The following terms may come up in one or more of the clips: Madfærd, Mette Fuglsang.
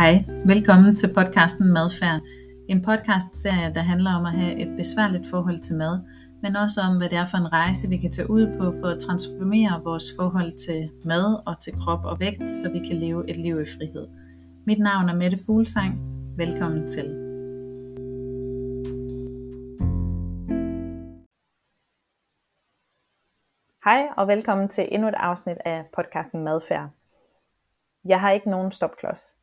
Hej, velkommen til podcasten Madfærd. En podcastserie, der handler om at have et besværligt forhold til mad, men også om, hvad det er for en rejse, vi kan tage ud på for at transformere vores forhold til mad og til krop og vægt, så vi kan leve et liv i frihed. Mit navn er Mette Fuglsang. Velkommen til. Hej og velkommen til endnu et afsnit af podcasten Madfærd. Jeg har ikke nogen stopklods.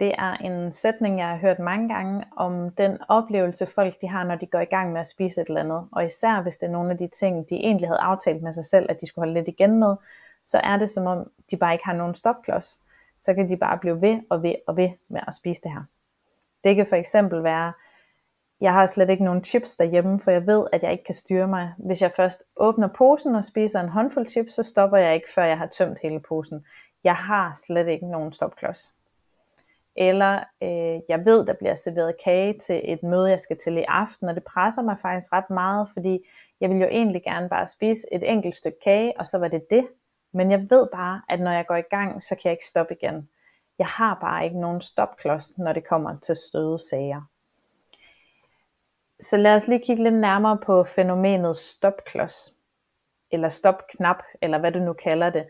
Det er en sætning, jeg har hørt mange gange om den oplevelse, folk de har, når de går i gang med at spise et eller andet. Og især hvis det er nogle af de ting, de egentlig havde aftalt med sig selv, at de skulle holde lidt igen med, så er det som om, de bare ikke har nogen stopklods. Så kan de bare blive ved og ved og ved med at spise det her. Det kan for eksempel være, jeg har slet ikke nogen chips derhjemme, for jeg ved, at jeg ikke kan styre mig. Hvis jeg først åbner posen og spiser en håndfuld chips, så stopper jeg ikke, før jeg har tømt hele posen. Jeg har slet ikke nogen stopklods. Eller jeg ved, der bliver serveret kage til et møde, jeg skal til i aften, og det presser mig faktisk ret meget, fordi jeg ville jo egentlig gerne bare spise et enkelt stykke kage, og så var det det. Men jeg ved bare, at når jeg går i gang, så kan jeg ikke stoppe igen. Jeg har bare ikke nogen stopklods, når det kommer til støde sager. Så lad os lige kigge lidt nærmere på fænomenet stopklods, eller stopknap, eller hvad du nu kalder det.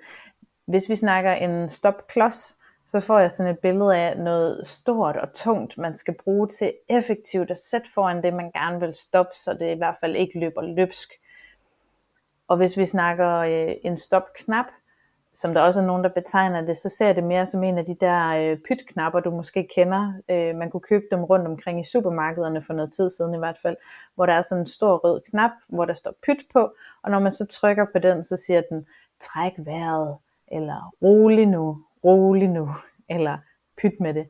Hvis vi snakker en stopklods, så får jeg sådan et billede af noget stort og tungt, man skal bruge til effektivt at sætte foran det, man gerne vil stoppe, så det i hvert fald ikke løber løbsk. Og hvis vi snakker en stopknap, som der også er nogen, der betegner det, så ser det mere som en af de der pytknapper, du måske kender. Man kunne købe dem rundt omkring i supermarkederne for noget tid siden i hvert fald, hvor der er sådan en stor rød knap, hvor der står pyt på, og når man så trykker på den, så siger den, træk vejret, eller rolig nu, eller pyt med det.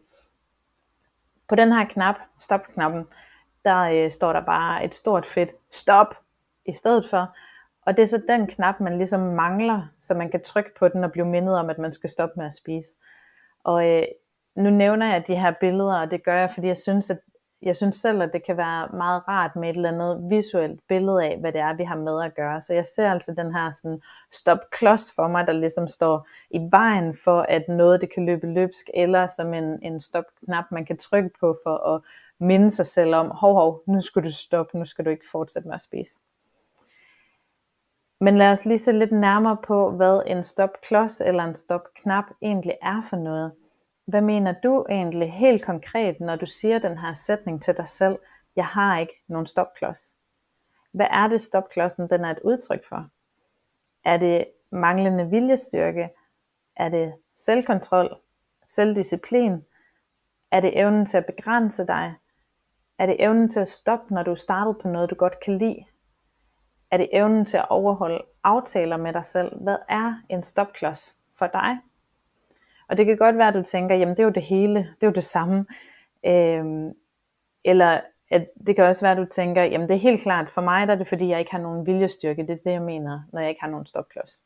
På den her knap, stopknappen, der står der bare et stort fedt stop i stedet for, og det er så den knap, man ligesom mangler, så man kan trykke på den og blive mindet om, at man skal stoppe med at spise. Og nu nævner jeg de her billeder, og det gør jeg, fordi jeg synes selv, at det kan være meget rart med et eller andet visuelt billede af, hvad det er, vi har med at gøre. Så jeg ser altså den her sådan stopklods for mig, der ligesom står i vejen for, at noget det kan løbe løbsk, eller som en stopknap, man kan trykke på for at minde sig selv om, hov, nu skal du stoppe, nu skal du ikke fortsætte med at spise. Men lad os lige se lidt nærmere på, hvad en stopklods eller en stopknap egentlig er for noget. Hvad mener du egentlig helt konkret, når du siger den her sætning til dig selv, jeg har ikke nogen stopklods? Hvad er det stopklodsen, den er et udtryk for? Er det manglende viljestyrke? Er det selvkontrol? Selvdisciplin? Er det evnen til at begrænse dig? Er det evnen til at stoppe, når du er startet på noget, du godt kan lide? Er det evnen til at overholde aftaler med dig selv? Hvad er en stopklods for dig? Og det kan godt være, at du tænker, jamen det er jo det hele, det er jo det samme. Eller at det kan også være, at du tænker, jamen det er helt klart, for mig der er det, fordi jeg ikke har nogen viljestyrke. Det er det, jeg mener, når jeg ikke har nogen stopklods.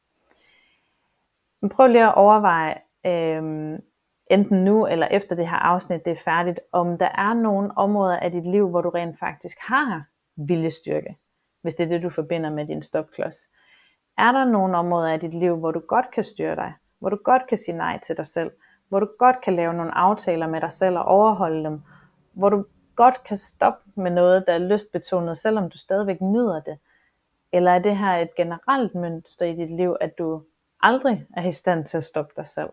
Men prøv lige at overveje, enten nu eller efter det her afsnit, det er færdigt, om der er nogle områder af dit liv, hvor du rent faktisk har viljestyrke. Hvis det er det, du forbinder med din stopklods. Er der nogle områder af dit liv, hvor du godt kan styre dig? Hvor du godt kan sige nej til dig selv, hvor du godt kan lave nogle aftaler med dig selv og overholde dem, hvor du godt kan stoppe med noget, der er lystbetonet, selvom du stadigvæk nyder det? Eller er det her et generelt mønster i dit liv, at du aldrig er i stand til at stoppe dig selv?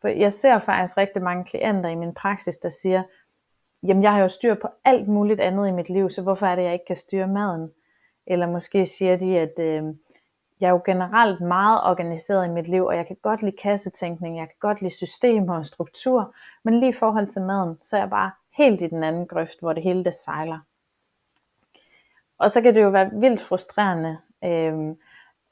For jeg ser faktisk rigtig mange klienter i min praksis, der siger, jamen jeg har jo styr på alt muligt andet i mit liv, så hvorfor er det, jeg ikke kan styre maden? Eller måske siger de, at jeg er jo generelt meget organiseret i mit liv, og jeg kan godt lide kassetænkning, jeg kan godt lide systemer og struktur, men lige i forhold til maden, så er jeg bare helt i den anden grøft, hvor det hele det sejler. Og så kan det jo være vildt frustrerende,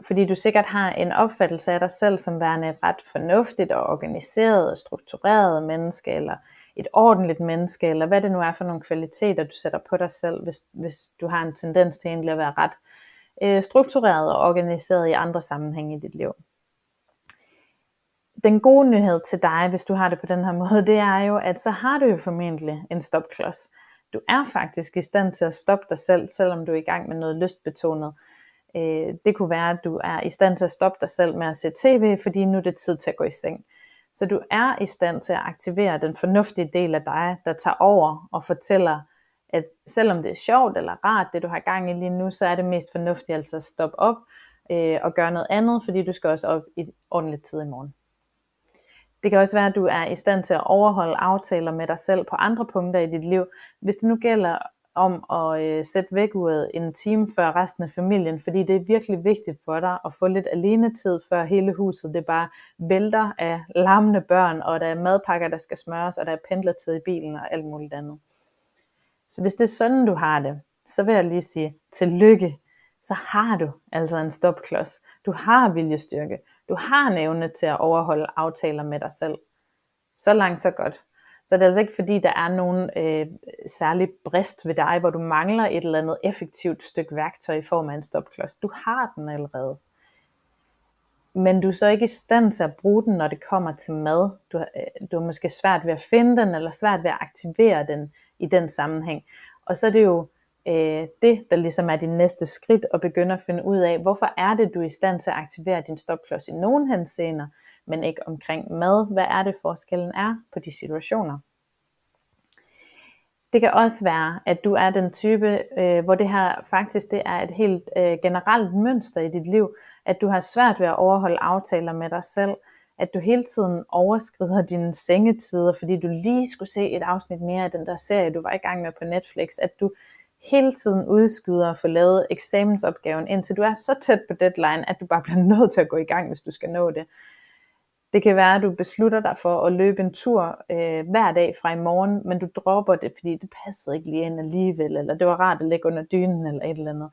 fordi du sikkert har en opfattelse af dig selv, som værende et ret fornuftigt og organiseret og struktureret menneske, eller et ordentligt menneske, eller hvad det nu er for nogle kvaliteter, du sætter på dig selv, hvis du har en tendens til egentlig at være ret struktureret og organiseret i andre sammenhænge i dit liv. Den gode nyhed til dig, hvis du har det på den her måde, det er jo, at så har du jo formentlig en stopklods. Du er faktisk i stand til at stoppe dig selv, selvom du er i gang med noget lystbetonet. Det kunne være, at du er i stand til at stoppe dig selv med at se tv, fordi nu er det tid til at gå i seng. Så du er i stand til at aktivere den fornuftige del af dig, der tager over og fortæller, at selvom det er sjovt eller rart, det du har gang i lige nu, så er det mest fornuftigt altså at stoppe op og gøre noget andet, fordi du skal også op i ordentligt tid i morgen. Det kan også være, at du er i stand til at overholde aftaler med dig selv på andre punkter i dit liv. Hvis det nu gælder om at sætte vækkeuret en time før resten af familien, fordi det er virkelig vigtigt for dig at få lidt alenetid, før hele huset det bare vælter af larmende børn, og der er madpakker, der skal smøres, og der er pendlertid i bilen og alt muligt andet. Så hvis det er sådan, du har det, så vil jeg lige sige tillykke. Så har du altså en stopklods. Du har viljestyrke. Du har en evne til at overholde aftaler med dig selv. Så langt, så godt. Så det er altså ikke fordi, der er nogen særlig brist ved dig, hvor du mangler et eller andet effektivt stykke værktøj i form af en stopklods. Du har den allerede. Men du er så ikke i stand til at bruge den, når det kommer til mad. Du er måske svært ved at finde den, eller svært ved at aktivere den i den sammenhæng. Og så er det jo det, der ligesom er dit næste skridt, og begynde at finde ud af, hvorfor er det, du er i stand til at aktivere din stopklods i nogen henseender, men ikke omkring mad. Hvad er det, forskellen er på de situationer? Det kan også være, at du er den type, hvor det her faktisk det er et helt generelt mønster i dit liv, at du har svært ved at overholde aftaler med dig selv, at du hele tiden overskrider dine sengetider, fordi du lige skulle se et afsnit mere af den der serie, du var i gang med på Netflix, at du hele tiden udskyder at få lavet eksamensopgaven, indtil du er så tæt på deadline, at du bare bliver nødt til at gå i gang, hvis du skal nå det. Det kan være, at du beslutter dig for at løbe en tur hver dag fra i morgen, men du dropper det, fordi det passede ikke lige ind alligevel, eller det var rart at ligge under dynen, eller et eller andet.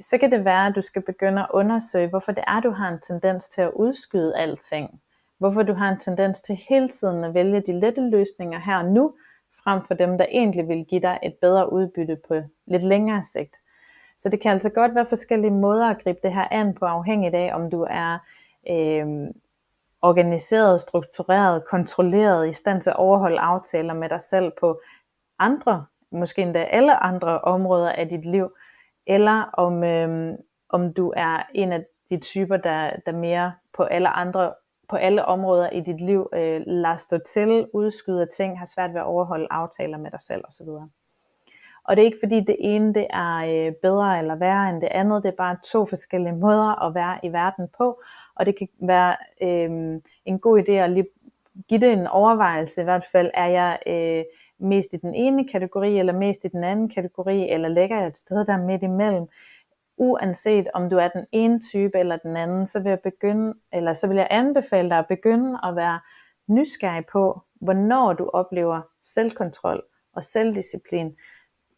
Så kan det være, at du skal begynde at undersøge, hvorfor det er, du har en tendens til at udskyde alting. Hvorfor du har en tendens til hele tiden at vælge de lette løsninger her og nu, frem for dem, der egentlig vil give dig et bedre udbytte på lidt længere sigt. Så det kan altså godt være forskellige måder at gribe det her an på, afhængigt af, om du er organiseret, struktureret, kontrolleret, i stand til at overholde aftaler med dig selv på andre, måske endda alle andre områder af dit liv, eller om du er en af de typer, der mere på alle områder i dit liv, lader stå til, udskyder ting, har svært ved at overholde aftaler med dig selv osv. Og det er ikke fordi det ene det er bedre eller værre end det andet, det er bare to forskellige måder at være i verden på, og det kan være en god idé at lige give det en overvejelse, i hvert fald er jeg mest i den ene kategori, eller mest i den anden kategori, eller lægger jeg et sted der midt imellem. Uanset om du er den ene type eller den anden, så vil jeg anbefale dig at begynde at være nysgerrig på, hvornår du oplever selvkontrol og selvdisciplin.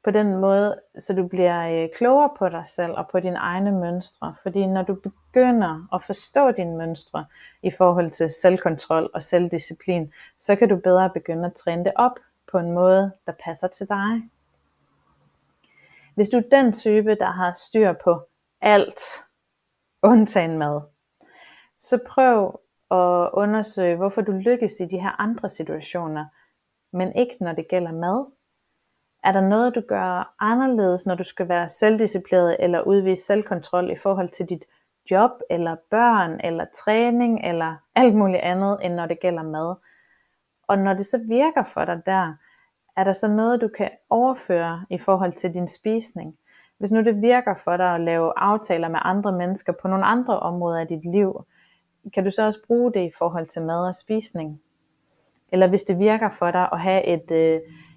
På den måde, så du bliver klogere på dig selv og på dine egne mønstre. Fordi når du begynder at forstå dine mønstre i forhold til selvkontrol og selvdisciplin, så kan du bedre begynde at træne det op på en måde, der passer til dig. Hvis du er den type, der har styr på alt, undtagen mad, så prøv at undersøge, hvorfor du lykkes i de her andre situationer, men ikke når det gælder mad. Er der noget, du gør anderledes, når du skal være selvdisciplineret eller udvise selvkontrol i forhold til dit job, eller børn, eller træning, eller alt muligt andet, end når det gælder mad? Og når det så virker for dig der, er der så noget, du kan overføre i forhold til din spisning? Hvis nu det virker for dig at lave aftaler med andre mennesker på nogle andre områder af dit liv, kan du så også bruge det i forhold til mad og spisning? Eller hvis det virker for dig at have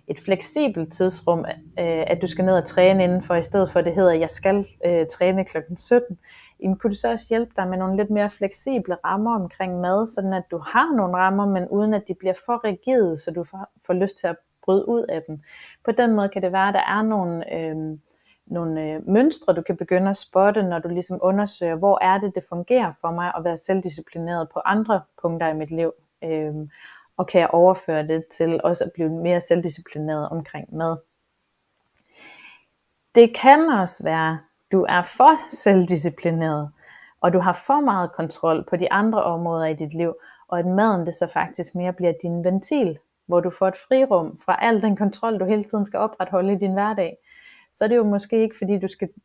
et fleksibelt tidsrum, at du skal ned og træne indenfor, i stedet for at det hedder, at jeg skal træne kl. 17, kunne du så også hjælpe dig med nogle lidt mere fleksible rammer omkring mad, sådan at du har nogle rammer, men uden at de bliver for rigide, så du får lyst til at bryde ud af dem. På den måde kan det være, at der er nogle mønstre, du kan begynde at spotte, når du ligesom undersøger, hvor er det fungerer for mig at være selvdisciplineret på andre punkter i mit liv, og kan jeg overføre det til også at blive mere selvdisciplineret omkring mad. Det kan også være, at du er for selvdisciplineret, og du har for meget kontrol på de andre områder i dit liv, og at maden det så faktisk mere bliver din ventil, hvor du får et frirum fra al den kontrol, du hele tiden skal opretholde i din hverdag. Så er det jo måske ikke, fordi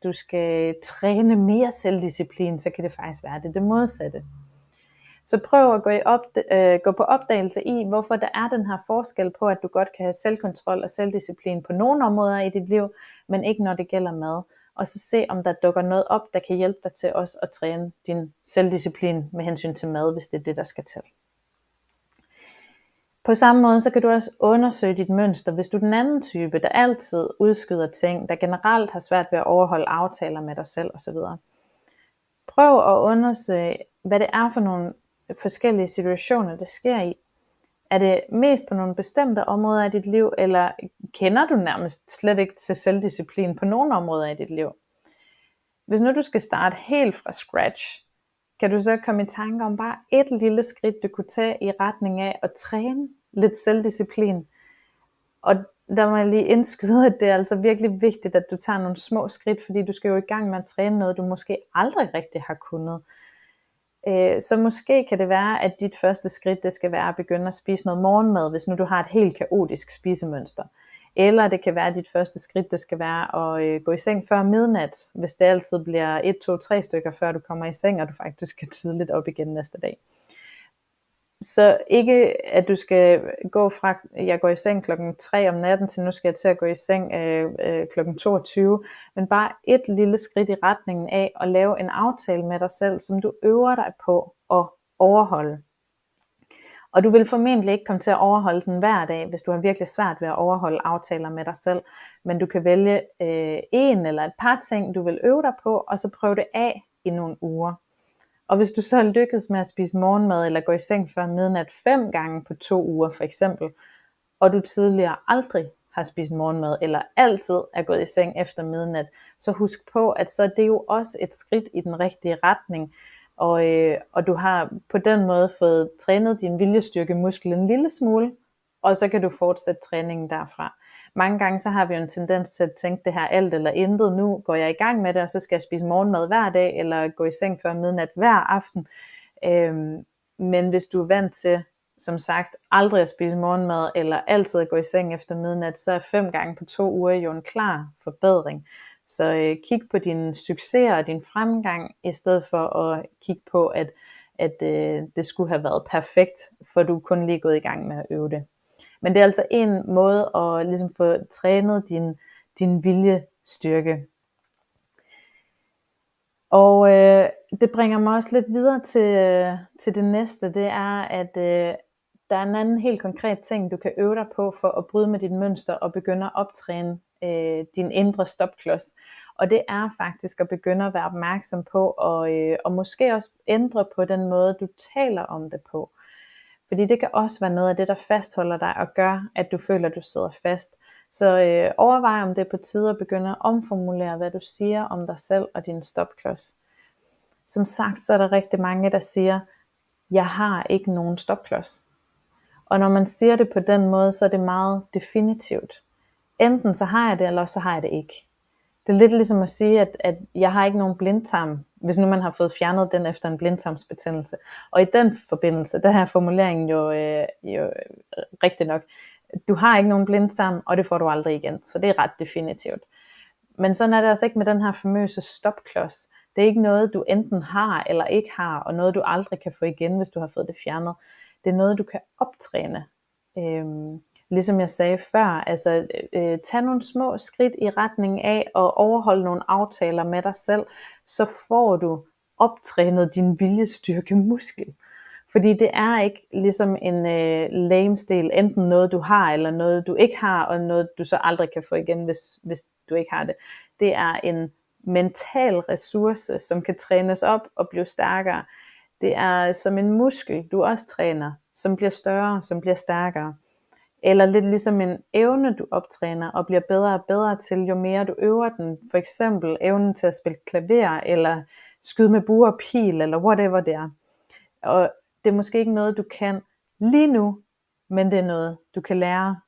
du skal træne mere selvdisciplin, så kan det faktisk være det modsatte. Så prøv at gå på opdagelse i, hvorfor der er den her forskel på, at du godt kan have selvkontrol og selvdisciplin på nogle områder i dit liv, men ikke når det gælder mad. Og så se, om der dukker noget op, der kan hjælpe dig til også at træne din selvdisciplin med hensyn til mad, hvis det er det, der skal til. På samme måde, så kan du også undersøge dit mønster, hvis du er den anden type, der altid udskyder ting, der generelt har svært ved at overholde aftaler med dig selv osv. Prøv at undersøge, hvad det er for nogle forskellige situationer, det sker i. Er det mest på nogle bestemte områder af dit liv, eller kender du nærmest slet ikke til selvdisciplin på nogle områder af dit liv? Hvis nu du skal starte helt fra scratch, kan du så komme i tanke om bare et lille skridt, du kunne tage i retning af at træne lidt selvdisciplin? Og der må jeg lige indskyde, at det er altså virkelig vigtigt, at du tager nogle små skridt, fordi du skal jo i gang med at træne noget, du måske aldrig rigtig har kunnet. Så måske kan det være, at dit første skridt, det skal være at begynde at spise noget morgenmad, hvis nu du har et helt kaotisk spisemønster. Eller det kan være, at dit første skridt, det skal være at gå i seng før midnat, hvis det altid bliver 1, 2, 3 stykker, før du kommer i seng, og du faktisk skal tidligt op igen næste dag. Så ikke, at du skal gå fra, jeg går i seng klokken 3 om natten, til nu skal jeg til at gå i seng klokken 22. Men bare et lille skridt i retningen af at lave en aftale med dig selv, som du øver dig på at overholde. Og du vil formentlig ikke komme til at overholde den hver dag, hvis du har virkelig svært ved at overholde aftaler med dig selv. Men du kan vælge en eller et par ting, du vil øve dig på, og så prøve det af i nogle uger. Og hvis du så lykkes med at spise morgenmad eller gå i seng før midnat 5 gange på 2 uger for eksempel, og du tidligere aldrig har spist morgenmad eller altid er gået i seng efter midnat, så husk på, at så det er jo også et skridt i den rigtige retning, og du har på den måde fået trænet din viljestyrkemuskel en lille smule, og så kan du fortsætte træningen derfra. Mange gange så har vi jo en tendens til at tænke det her alt eller intet, nu går jeg i gang med det, og så skal jeg spise morgenmad hver dag, eller gå i seng før midnat hver aften. Men hvis du er vant til, som sagt, aldrig at spise morgenmad, eller altid at gå i seng efter midnat, så er 5 gange på 2 uger jo en klar forbedring. Så kig på dine succeser og din fremgang, i stedet for at kigge på, at det skulle have været perfekt, for du er kun lige gået i gang med at øve det. Men det er altså en måde at ligesom få trænet din viljestyrke. Og det bringer mig også lidt videre til det næste. Det er, at der er en anden helt konkret ting, du kan øve dig på for at bryde med dit mønster og begynde at optræne din indre stopklods. Og det er faktisk at begynde at være opmærksom på og måske også ændre på den måde, du taler om det på. Fordi det kan også være noget af det, der fastholder dig og gør, at du føler, at du sidder fast. Så overvej, om det er på tide at begynde at omformulere, hvad du siger om dig selv og din stopklods. Som sagt, så er der rigtig mange, der siger, jeg har ikke nogen stopklods. Og når man siger det på den måde, så er det meget definitivt. Enten så har jeg det, eller så har jeg det ikke. Det er lidt ligesom at sige, at jeg har ikke nogen blindtarm, hvis nu man har fået fjernet den efter en blindtarmsbetændelse. Og i den forbindelse, der er formuleringen jo rigtig nok, du har ikke nogen blindtarm, og det får du aldrig igen. Så det er ret definitivt. Men sådan er det altså ikke med den her famøse stopklods. Det er ikke noget, du enten har eller ikke har, og noget du aldrig kan få igen, hvis du har fået det fjernet. Det er noget, du kan optræne. Ligesom jeg sagde før, altså tag nogle små skridt i retning af at overholde nogle aftaler med dig selv, så får du optrænet din viljestyrkemuskel. Fordi det er ikke ligesom en legemsdel, enten noget du har, eller noget du ikke har, og noget du så aldrig kan få igen, hvis du ikke har det. Det er en mental ressource, som kan trænes op og blive stærkere. Det er som en muskel, du også træner, som bliver større, som bliver stærkere. Eller lidt ligesom en evne, du optræner og bliver bedre og bedre til, jo mere du øver den. For eksempel evnen til at spille klaver, eller skyde med bue og pil, eller whatever det er. Og det er måske ikke noget, du kan lige nu, men det er noget, du kan lære.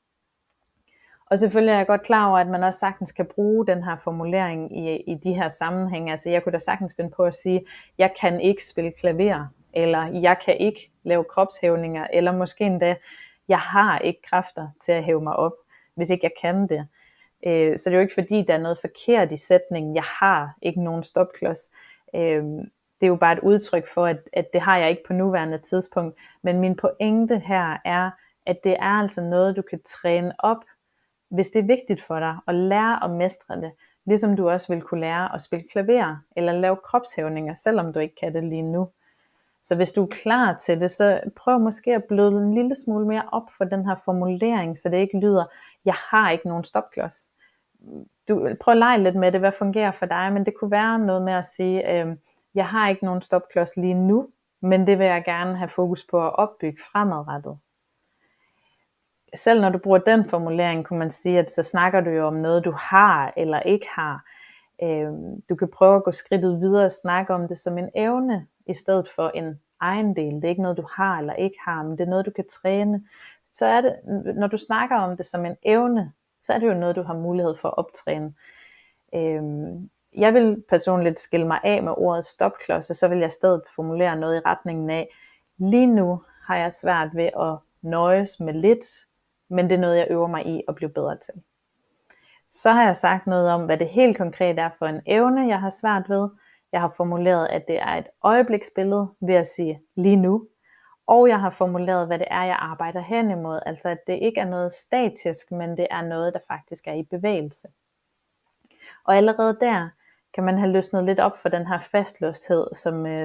Og selvfølgelig er jeg godt klar over, at man også sagtens kan bruge den her formulering i de her sammenhænge. Altså jeg kunne da sagtens finde på at sige, jeg kan ikke spille klaver, eller jeg kan ikke lave kropshævninger, eller måske endda, jeg har ikke kræfter til at hæve mig op, hvis ikke jeg kan det. Så det er jo ikke fordi, der er noget forkert i sætningen, jeg har ikke nogen stopklods. det er jo bare et udtryk for, at det har jeg ikke på nuværende tidspunkt. Men min pointe her er, at det er altså noget, du kan træne op, hvis det er vigtigt for dig, og lære at mestre det. Ligesom du også vil kunne lære at spille klaver, eller lave kropshævninger, selvom du ikke kan det lige nu. Så hvis du er klar til det, så prøv måske at bløde en lille smule mere op for den her formulering, så det ikke lyder, jeg har ikke nogen stopklods. Prøv at lege lidt med det, hvad fungerer for dig, men det kunne være noget med at sige, jeg har ikke nogen stopklods lige nu, men det vil jeg gerne have fokus på at opbygge fremadrettet. Selv når du bruger den formulering, kunne man sige, at så snakker du jo om noget, du har eller ikke har. Du kan prøve at gå skridtet videre og snakke om det som en evne, i stedet for en ejendel. Det er ikke noget, du har eller ikke har, men det er noget, du kan træne. Så er det, når du snakker om det som en evne, så er det jo noget, du har mulighed for at optræne. Jeg vil personligt skille mig af med ordet stopklods, og så vil jeg i stedet formulere noget i retningen af, lige nu har jeg svært ved at nøjes med lidt, men det er noget, jeg øver mig i at blive bedre til. Så har jeg sagt noget om, hvad det helt konkret er for en evne, jeg har svært ved. Jeg har formuleret, at det er et øjebliksbillede ved at sige lige nu. Og jeg har formuleret, hvad det er, jeg arbejder hen imod. Altså at det ikke er noget statisk, men det er noget, der faktisk er i bevægelse. Og allerede der kan man have løsnet lidt op for den her fastlåsthed,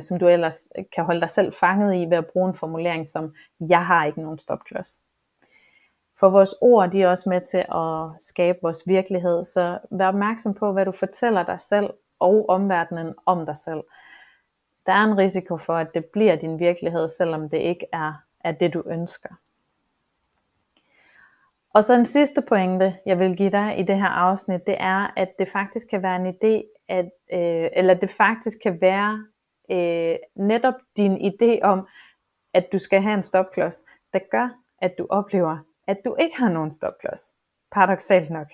som du ellers kan holde dig selv fanget i ved at bruge en formulering som, jeg har ikke nogen stopklods. For vores ord, de er også med til at skabe vores virkelighed, så vær opmærksom på, hvad du fortæller dig selv og omverdenen om dig selv. Der er en risiko for, at det bliver din virkelighed, selvom det ikke er det, du ønsker. Og så en sidste pointe, jeg vil give dig i det her afsnit, det er, at det faktisk kan være en idé, eller det faktisk kan være netop din idé om, at du skal have en stopklods, der gør, at du oplever, at du ikke har nogen stopklods. Paradoksalt nok.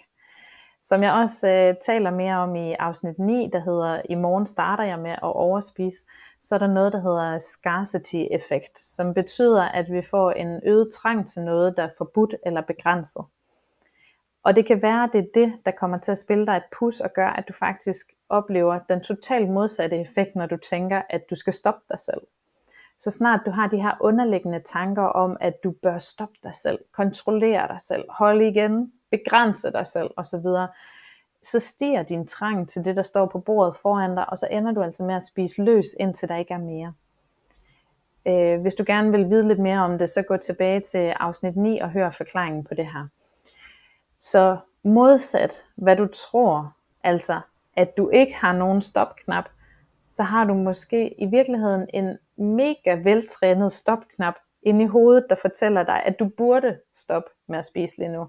Som jeg også taler mere om i afsnit 9, der hedder, i morgen starter jeg med at overspise, så er der noget, der hedder scarcity-effekt, som betyder, at vi får en øget trang til noget, der er forbudt eller begrænset. Og det kan være, at det er det, der kommer til at spille dig et pus og gør, at du faktisk oplever den totalt modsatte effekt, når du tænker, at du skal stoppe dig selv. Så snart du har de her underliggende tanker om, at du bør stoppe dig selv, kontrollere dig selv, holde igen, begrænse dig selv osv., så stiger din trang til det, der står på bordet foran dig, og så ender du altså med at spise løs, indtil der ikke er mere. Hvis du gerne vil vide lidt mere om det, så gå tilbage til afsnit 9 og hør forklaringen på det her. Så modsat hvad du tror, altså at du ikke har nogen stopknap, så har du måske i virkeligheden en mega veltrænet stopknap inde i hovedet, der fortæller dig, at du burde stoppe med at spise lige nu.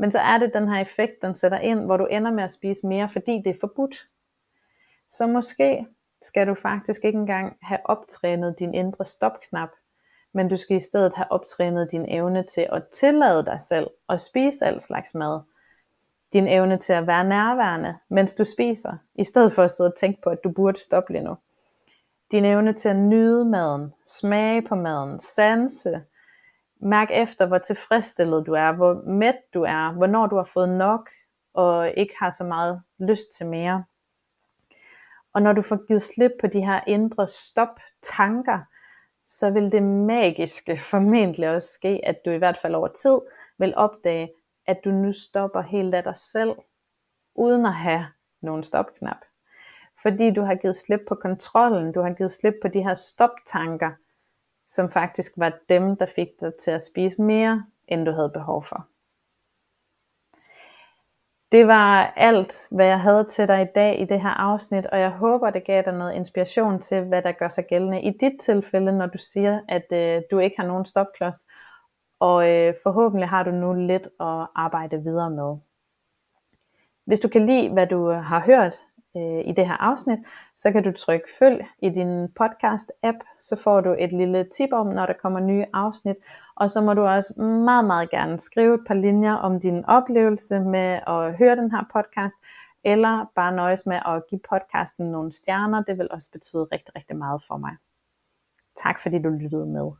Men så er det den her effekt, den sætter ind, hvor du ender med at spise mere, fordi det er forbudt. Så måske skal du faktisk ikke engang have optrænet din indre stopknap, men du skal i stedet have optrænet din evne til at tillade dig selv at spise al slags mad. Din evne til at være nærværende, mens du spiser, i stedet for at sidde og tænke på, at du burde stoppe lige nu. Din evne til at nyde maden, smage på maden, sanse. Mærk efter, hvor tilfredsstillet du er, hvor mæt du er, hvornår du har fået nok, og ikke har så meget lyst til mere. Og når du får givet slip på de her indre stop-tanker, så vil det magiske formentlig også ske, at du i hvert fald over tid vil opdage, at du nu stopper helt af dig selv, uden at have nogen stopknap. Fordi du har givet slip på kontrollen, du har givet slip på de her stop-tanker, som faktisk var dem, der fik dig til at spise mere, end du havde behov for. Det var alt, hvad jeg havde til dig i dag i det her afsnit, og jeg håber, det gav dig noget inspiration til, hvad der gør sig gældende i dit tilfælde, når du siger, at du ikke har nogen stopklods, og forhåbentlig har du nu lidt at arbejde videre med. Hvis du kan lide, hvad du har hørt i det her afsnit, så kan du trykke følg i din podcast app, så får du et lille tip om, når der kommer nye afsnit, og så må du også meget, meget gerne skrive et par linjer om din oplevelse med at høre den her podcast, eller bare nøjes med at give podcasten nogle stjerner, det vil også betyde rigtig, rigtig meget for mig. Tak fordi du lyttede med.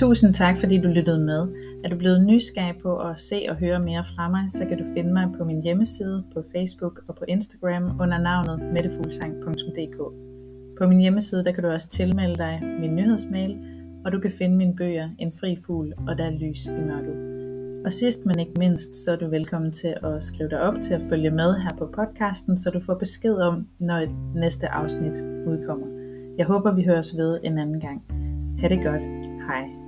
Tusind tak, fordi du lyttede med. Er du blevet nysgerrig på at se og høre mere fra mig, så kan du finde mig på min hjemmeside, på Facebook og på Instagram under navnet mettefuglsang.dk. På min hjemmeside der kan du også tilmelde dig min nyhedsmail, og du kan finde mine bøger En fri fugl og Der er lys i mørket. Og sidst men ikke mindst, så er du velkommen til at skrive dig op til at følge med her på podcasten, så du får besked om, når et næste afsnit udkommer. Jeg håber, vi høres ved en anden gang. Ha' det godt. Hej.